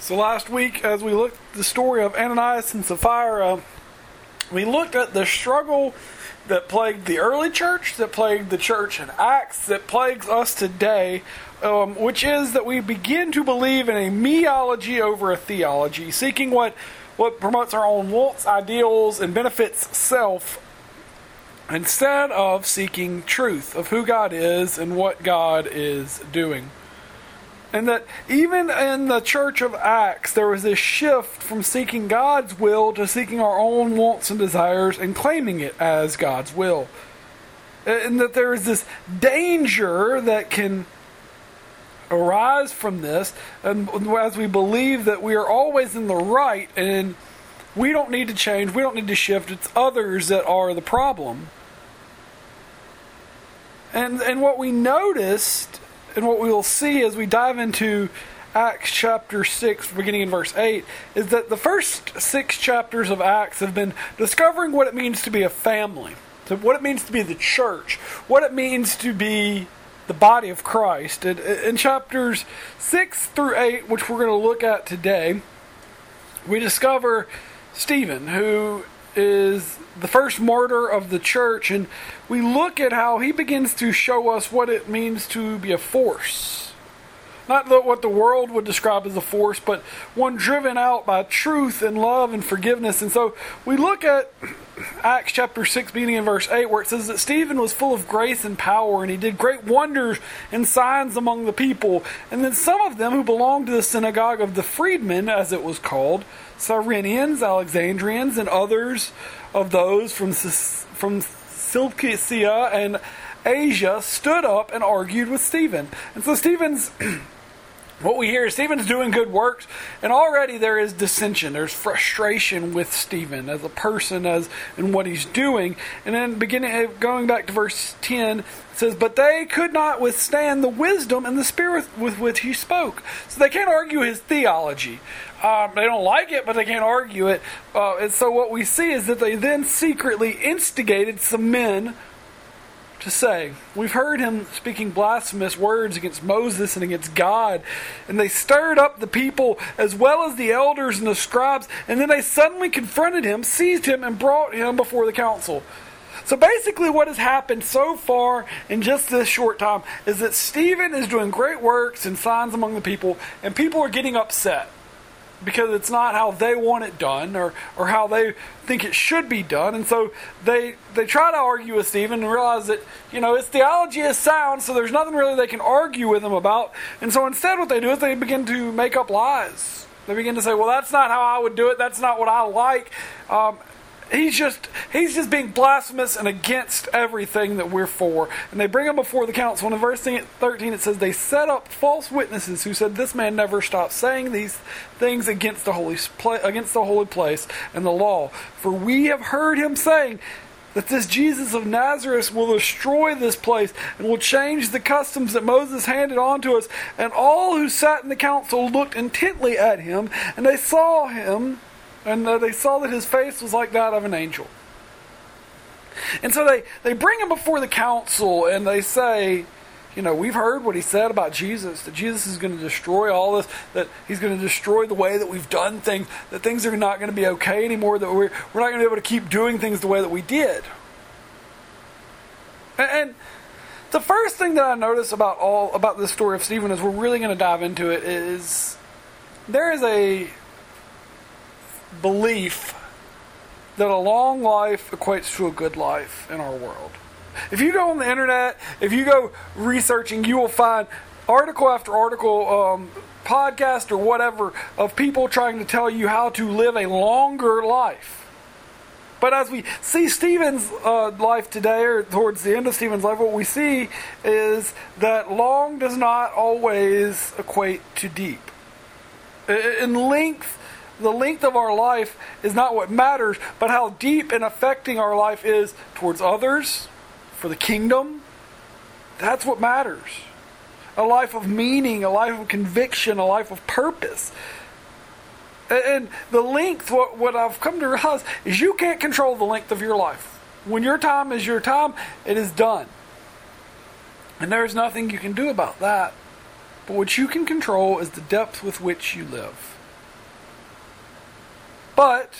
So last week, as we looked at the story of Ananias and Sapphira, we looked at the struggle that plagued the early church, that plagued the church in Acts, that plagues us today, which is that we begin to believe in a meology over a theology, seeking what promotes our own wants, ideals, and benefits self, instead of seeking truth of who God is and what God is doing. And that even in the church of Acts, there was this shift from seeking God's will to seeking our own wants and desires and claiming it as God's will. And that there is this danger that can arise from this, and as we believe that we are always in the right and we don't need to change, we don't need to shift, it's others that are the problem. And what we noticed, and what we will see as we dive into Acts chapter 6, beginning in verse 8, is that the first 6 chapters of Acts have been discovering what it means to be a family, what it means to be the church, what it means to be the body of Christ. And in chapters 6 through 8, which we're going to look at today, we discover Stephen, who is the first martyr of the church, and we look at how he begins to show us what it means to be a force. Not what the world would describe as a force, but one driven out by truth and love and forgiveness. And so we look at Acts chapter 6, beginning in verse 8, where it says that Stephen was full of grace and power, and he did great wonders and signs among the people. And then some of them who belonged to the synagogue of the freedmen, as it was called, Cyrenians, Alexandrians, and others of those from Cilicia and Asia stood up and argued with Stephen. And so Stephen's, what we hear is Stephen's doing good works, and already there is dissension, there's frustration with Stephen as a person, as in what he's doing. And then beginning, going back to verse 10, it says, "But they could not withstand the wisdom and the spirit with which he spoke." So they can't argue his theology. They don't like it, but they can't argue it. And so what we see is that they then secretly instigated some men to say, "We've heard him speaking blasphemous words against Moses and against God." And they stirred up the people as well as the elders and the scribes, and then they suddenly confronted him, seized him, and brought him before the council. So basically what has happened so far in just this short time is that Stephen is doing great works and signs among the people, and people are getting upset because it's not how they want it done or how they think it should be done. And so they try to argue with Stephen and realize that, his theology is sound, so there's nothing really they can argue with him about. And so instead what they do is they begin to make up lies. They begin to say, "Well, that's not how I would do it. That's not what I like. He's just being blasphemous and against everything that we're for." And they bring him before the council. And in verse 13 it says, "They set up false witnesses who said, 'This man never stopped saying these things against the holy place and the law. For we have heard him saying that this Jesus of Nazareth will destroy this place and will change the customs that Moses handed on to us.' And all who sat in the council looked intently at him, and they saw him, and they saw that his face was like that of an angel." And so they bring him before the council, and they say, "We've heard what he said about Jesus, that Jesus is going to destroy all this, that he's going to destroy the way that we've done things, that things are not going to be okay anymore, that we're not going to be able to keep doing things the way that we did." And the first thing that I notice about this story of Stephen, as we're really going to dive into it, is there is a belief that a long life equates to a good life in our world. If you go on the internet, if you go researching, you will find article after article, podcast or whatever, of people trying to tell you how to live a longer life. But as we see Stephen's life today, or towards the end of Stephen's life, what we see is that long does not always equate to deep. In length, the length of our life is not what matters, but how deep and affecting our life is towards others, for the kingdom. That's what matters. A life of meaning, a life of conviction, a life of purpose. And the length, what I've come to realize, is you can't control the length of your life. When your time, it is done. And there's nothing you can do about that. But what you can control is the depth with which you live. But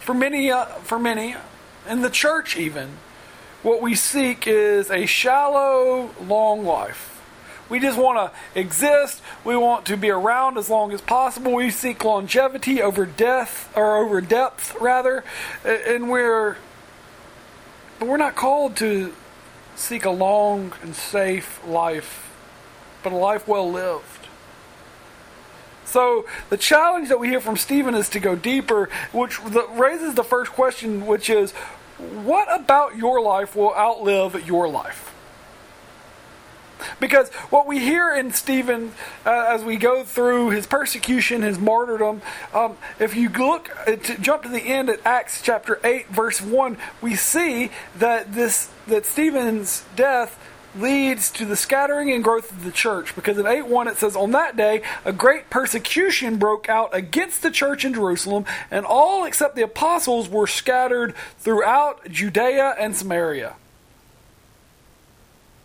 for many, in the church even, what we seek is a shallow, long life. We just want to exist. We want to be around as long as possible. We seek longevity over depth, and we're not called to seek a long and safe life, but a life well lived. So the challenge that we hear from Stephen is to go deeper, which raises the first question, which is, what about your life will outlive your life? Because what we hear in Stephen as we go through his persecution, his martyrdom, if you jump to the end at Acts chapter 8, verse 1, we see that Stephen's death leads to the scattering and growth of the church. Because in 8:1 it says, "On that day a great persecution broke out against the church in Jerusalem, and all except the apostles were scattered throughout Judea and Samaria."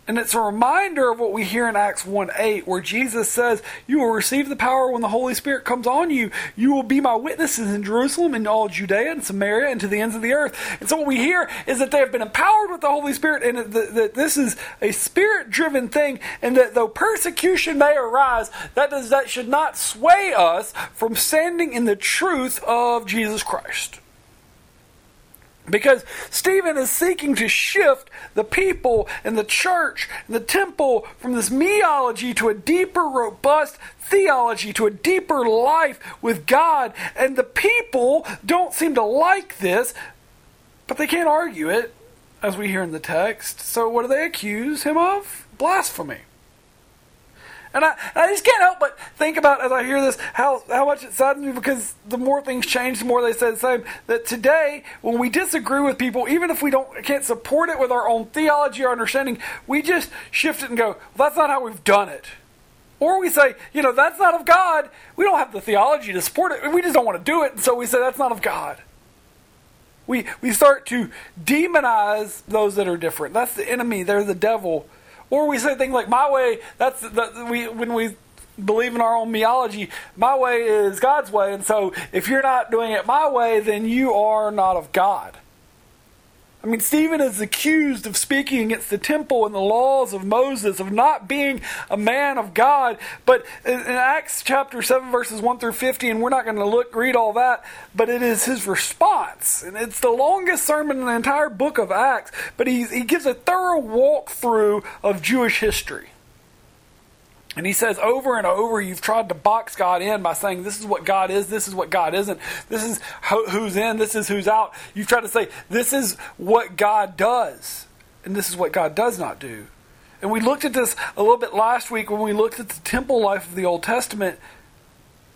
And it's a reminder of what we hear in Acts 1:8, where Jesus says, "You will receive the power when the Holy Spirit comes on you. You will be my witnesses in Jerusalem and all Judea and Samaria and to the ends of the earth." And so what we hear is that they have been empowered with the Holy Spirit, and that this is a Spirit-driven thing, and that though persecution may arise, that should not sway us from standing in the truth of Jesus Christ. Because Stephen is seeking to shift the people and the church and the temple from this meology to a deeper, robust theology, to a deeper life with God. And the people don't seem to like this, but they can't argue it, as we hear in the text. So what do they accuse him of? Blasphemy. And I just can't help but think about, as I hear this, how much it saddens me, because the more things change, the more they say the same. That today, when we disagree with people, even if we can't support it with our own theology or understanding, we just shift it and go, "Well, that's not how we've done it." Or we say, "That's not of God. We don't have the theology to support it. We just don't want to do it." And so we say, "That's not of God." We start to demonize those that are different. That's the enemy. They're the devil. Or we say things like, "My way," when we believe in our own meology, "My way is God's way, and so if you're not doing it my way, then you are not of God." I mean, Stephen is accused of speaking against the temple and the laws of Moses, of not being a man of God. But in Acts chapter 7, verses 1 through 50, and we're not going to read all that, but it is his response. And it's the longest sermon in the entire book of Acts, but he gives a thorough walkthrough of Jewish history. And he says, over and over, you've tried to box God in by saying, "This is what God is, this is what God isn't. This is who's in, this is who's out." You've tried to say, "This is what God does, and this is what God does not do." And we looked at this a little bit last week when we looked at the temple life of the Old Testament,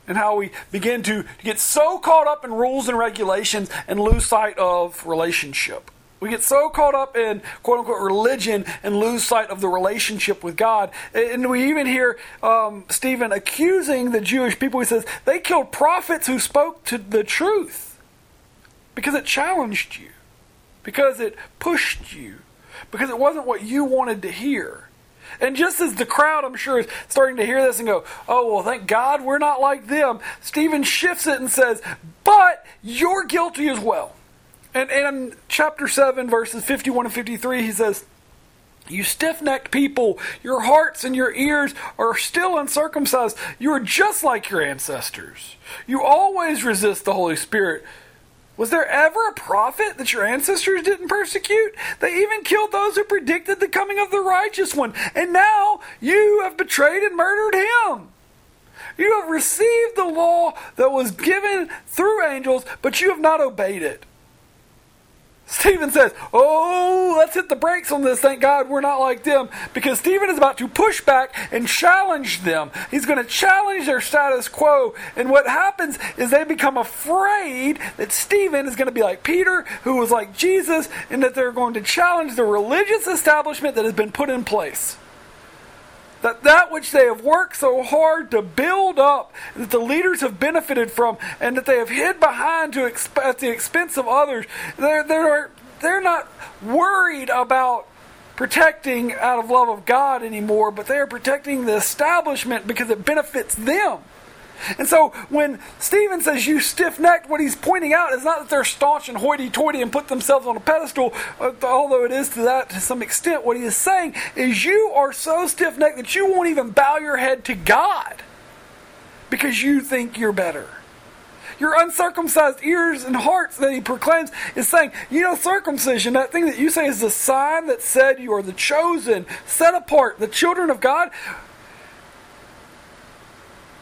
and how we begin to get so caught up in rules and regulations and lose sight of relationship. We get so caught up in quote-unquote religion and lose sight of the relationship with God. And we even hear Stephen accusing the Jewish people. He says, "They killed prophets who spoke to the truth because it challenged you, because it pushed you, because it wasn't what you wanted to hear." And just as the crowd, I'm sure, is starting to hear this and go, "Oh, well, thank God we're not like them," Stephen shifts it and says, "But you're guilty as well." And in chapter 7, verses 51 and 53, he says, "You stiff-necked people, your hearts and your ears are still uncircumcised. You are just like your ancestors. You always resist the Holy Spirit. Was there ever a prophet that your ancestors didn't persecute? They even killed those who predicted the coming of the righteous one. And now you have betrayed and murdered him. You have received the law that was given through angels, but you have not obeyed it." Stephen says, "Oh, let's hit the brakes on this. Thank God we're not like them." Because Stephen is about to push back and challenge them. He's going to challenge their status quo. And what happens is they become afraid that Stephen is going to be like Peter, who was like Jesus, and that they're going to challenge the religious establishment that has been put in place. That which they have worked so hard to build up, that the leaders have benefited from, and that they have hid behind at the expense of others. They're not worried about protecting out of love of God anymore, but they are protecting the establishment because it benefits them. And so when Stephen says you stiff-necked, what he's pointing out is not that they're staunch and hoity-toity and put themselves on a pedestal, although it is to that to some extent. What he is saying is you are so stiff-necked that you won't even bow your head to God because you think you're better. Your uncircumcised ears and hearts that he proclaims is saying, you know, circumcision, that thing that you say is the sign that said you are the chosen, set apart, the children of God.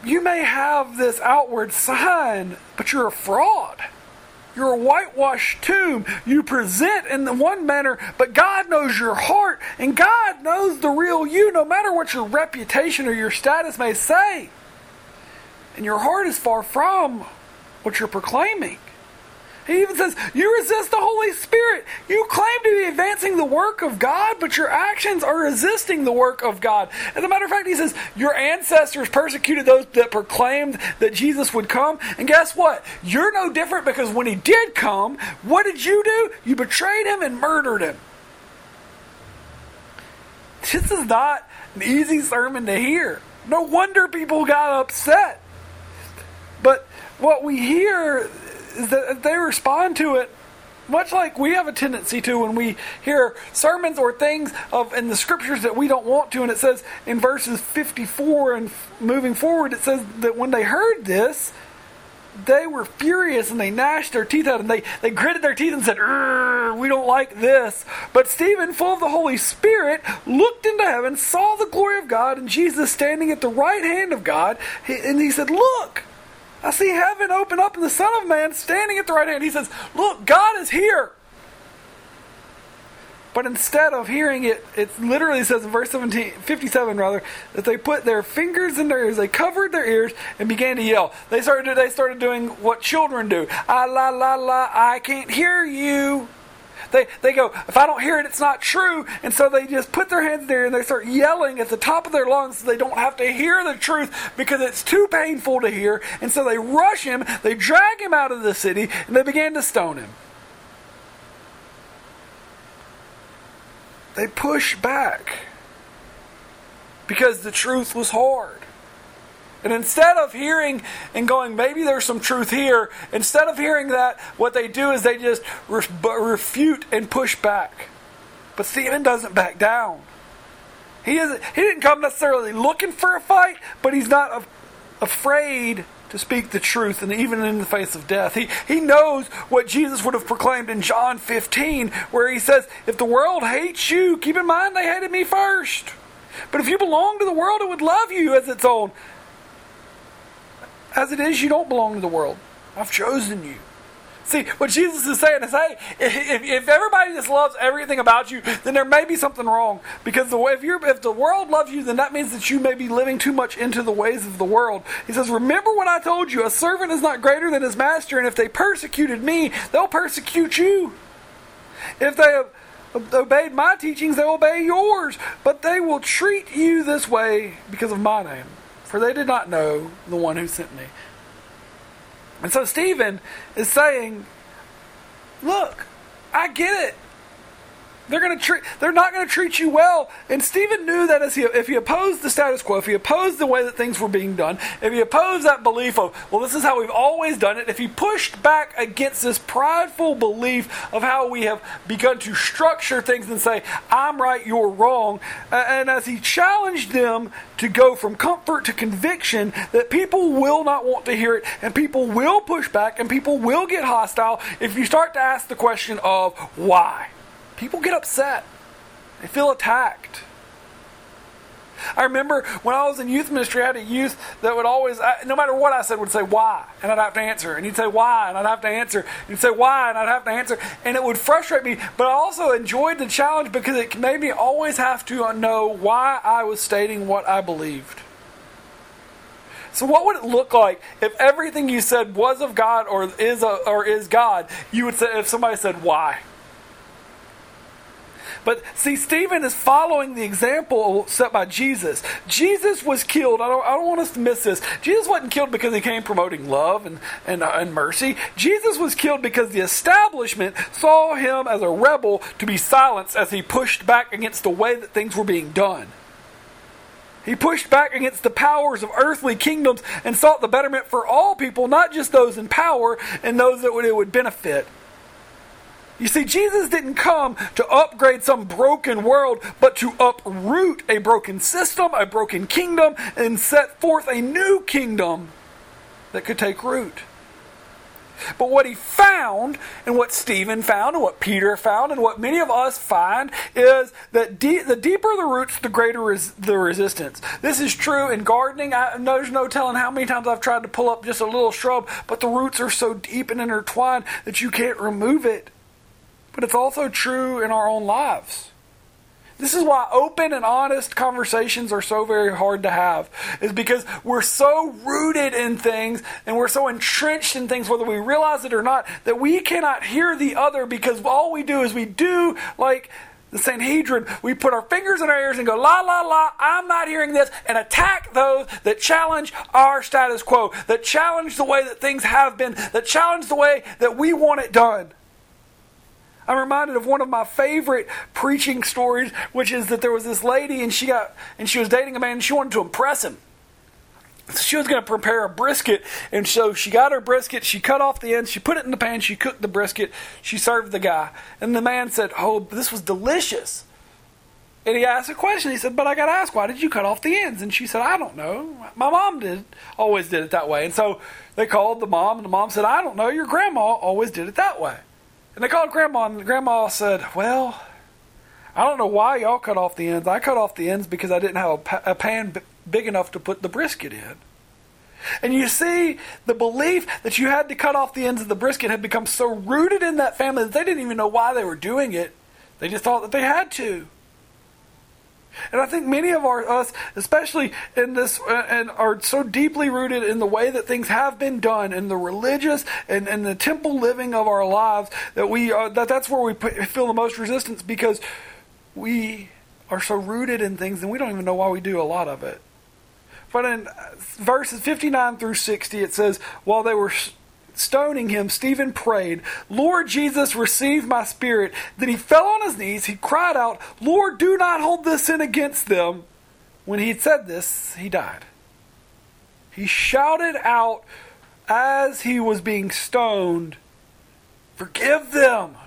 You may have this outward sign, but you're a fraud. You're a whitewashed tomb. You present in the one manner, but God knows your heart, and God knows the real you, no matter what your reputation or your status may say. And your heart is far from what you're proclaiming. He even says, you resist the Holy Spirit. You claim to be advancing the work of God, but your actions are resisting the work of God. As a matter of fact, he says, your ancestors persecuted those that proclaimed that Jesus would come. And guess what? You're no different, because when he did come, what did you do? You betrayed him and murdered him. This is not an easy sermon to hear. No wonder people got upset. But what we hear is that they respond to it much like we have a tendency to when we hear sermons or things in the scriptures that we don't want to. And it says in verses 54 and moving forward, it says that when they heard this, they were furious and they gnashed their teeth out and they gritted their teeth and said, we don't like this. But Stephen, full of the Holy Spirit, looked into heaven, saw the glory of God and Jesus standing at the right hand of God. And he said, look, I see heaven open up and the Son of Man standing at the right hand. He says, look, God is here. But instead of hearing it, it literally says in verse 57, that they put their fingers in their ears, they covered their ears and began to yell. They started doing what children do. I can't hear you. They go, if I don't hear it, it's not true. And so they just put their hands there and they start yelling at the top of their lungs so they don't have to hear the truth because it's too painful to hear. And so they rush him, they drag him out of the city, and they began to stone him. They push back because the truth was hard. And instead of hearing and going, maybe there's some truth here, instead of hearing that, what they do is they just refute and push back. But Stephen doesn't back down. He didn't come necessarily looking for a fight, but he's not afraid to speak the truth, and even in the face of death. He knows what Jesus would have proclaimed in John 15, where he says, if the world hates you, keep in mind they hated me first. But if you belong to the world, it would love you as its own. As it is, you don't belong to the world. I've chosen you. See, what Jesus is saying is, hey, if everybody just loves everything about you, then there may be something wrong. Because if the world loves you, then that means that you may be living too much into the ways of the world. He says, remember what I told you, a servant is not greater than his master, and if they persecuted me, they'll persecute you. If they obeyed my teachings, they'll obey yours. But they will treat you this way because of my name. For they did not know the one who sent me. And so Stephen is saying, look, I get it. They're not going to treat you well. And Stephen knew that if he opposed the status quo, if he opposed the way that things were being done, if he opposed that belief of, well, this is how we've always done it, if he pushed back against this prideful belief of how we have begun to structure things and say, I'm right, you're wrong, and as he challenged them to go from comfort to conviction, that people will not want to hear it, and people will push back, and people will get hostile if you start to ask the question of why. People get upset. They feel attacked. I remember when I was in youth ministry, I had a youth that would always, no matter what I said, would say, why? And I'd have to answer. And he'd say, why? And I'd have to answer. And he'd say, why? And I'd have to answer. And it would frustrate me. But I also enjoyed the challenge because it made me always have to know why I was stating what I believed. So what would it look like if everything you said was of God or is God? You would say, if somebody said, why? But see, Stephen is following the example set by Jesus. Jesus was killed. I don't want us to miss this. Jesus wasn't killed because he came promoting love and mercy. Jesus was killed because the establishment saw him as a rebel to be silenced as he pushed back against the way that things were being done. He pushed back against the powers of earthly kingdoms and sought the betterment for all people, not just those in power and those that it would benefit. You see, Jesus didn't come to upgrade some broken world, but to uproot a broken system, a broken kingdom, and set forth a new kingdom that could take root. But what he found, and what Stephen found, and what Peter found, and what many of us find, is that the deeper the roots, the greater is the resistance. This is true in gardening. There's no telling how many times I've tried to pull up just a little shrub, but the roots are so deep and intertwined that you can't remove it. But it's also true in our own lives. This is why open and honest conversations are so very hard to have. Is because we're so rooted in things and we're so entrenched in things, whether we realize it or not, that we cannot hear the other, because all we do is we do like the Sanhedrin. We put our fingers in our ears and go, la, la, la, I'm not hearing this, and attack those that challenge our status quo, that challenge the way that things have been, that challenge the way that we want it done. I'm reminded of one of my favorite preaching stories, which is that there was this lady and she was dating a man and she wanted to impress him. So she was going to prepare a brisket, and so she got her brisket, she cut off the ends, she put it in the pan, she cooked the brisket, she served the guy. And the man said, "Oh, this was delicious." And he asked a question. He said, "But I got to ask, why did you cut off the ends?" And she said, "I don't know. My mom always did it that way." And so they called the mom, and the mom said, "I don't know. Your grandma always did it that way." And they called Grandma, and Grandma said, "Well, I don't know why y'all cut off the ends. I cut off the ends because I didn't have a pan big enough to put the brisket in." And you see, the belief that you had to cut off the ends of the brisket had become so rooted in that family that they didn't even know why they were doing it. They just thought that they had to. And I think many of us, especially in this, and are so deeply rooted in the way that things have been done, in the religious and the temple living of our lives, that that's where we feel the most resistance, because we are so rooted in things and we don't even know why we do a lot of it. But in verses 59 through 60, it says, "While they were stoning him, Stephen prayed, 'Lord Jesus, receive my spirit.' Then he fell on his knees. He cried out, 'Lord, do not hold this sin against them.' When he had said this, he died." He shouted out as he was being stoned, "Forgive them."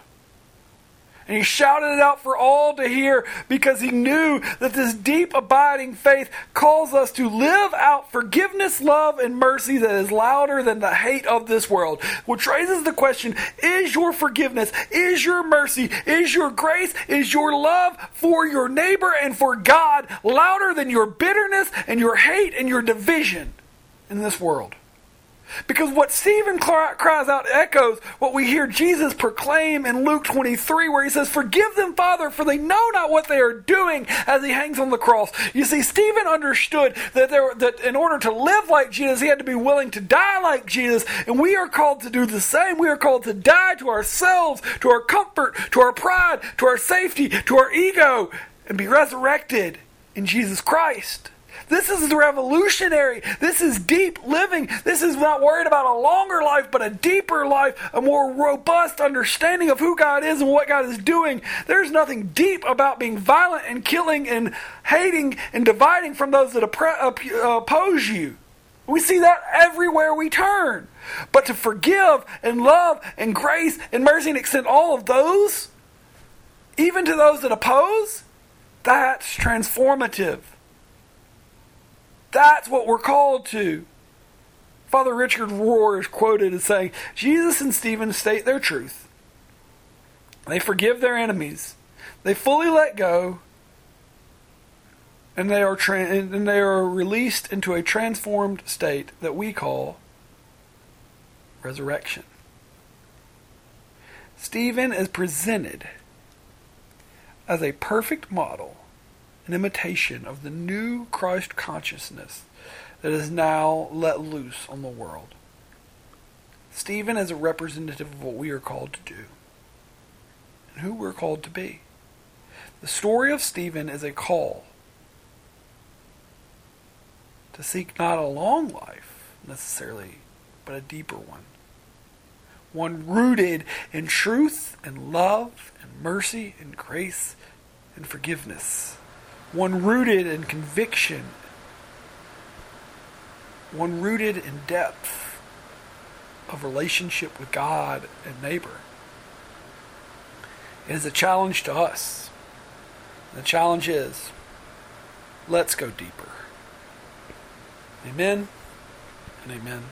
And he shouted it out for all to hear, because he knew that this deep abiding faith calls us to live out forgiveness, love, and mercy that is louder than the hate of this world. Which raises the question, is your forgiveness, is your mercy, is your grace, is your love for your neighbor and for God louder than your bitterness and your hate and your division in this world? Because what Stephen cries out echoes what we hear Jesus proclaim in Luke 23, where he says, "Forgive them, Father, for they know not what they are doing," as he hangs on the cross. You see, Stephen understood that in order to live like Jesus, he had to be willing to die like Jesus. And we are called to do the same. We are called to die to ourselves, to our comfort, to our pride, to our safety, to our ego, and be resurrected in Jesus Christ. This is revolutionary. This is deep living. This is not worried about a longer life, but a deeper life, a more robust understanding of who God is and what God is doing. There's nothing deep about being violent and killing and hating and dividing from those that oppose you. We see that everywhere we turn. But to forgive and love and grace and mercy and extend all of those, even to those that oppose, that's transformative. That's what we're called to. Father Richard Rohr is quoted as saying, "Jesus and Stephen state their truth. They forgive their enemies. They fully let go. And they are released into a transformed state that we call resurrection." Stephen is presented as a perfect model, an imitation of the new Christ consciousness that is now let loose on the world. Stephen is a representative of what we are called to do and who we're called to be. The story of Stephen is a call to seek not a long life necessarily, but a deeper one. One rooted in truth and love and mercy and grace and forgiveness. One rooted in conviction one rooted in depth of relationship with God and neighbor. It is a challenge to us. The challenge is, let's go deeper. Amen and amen.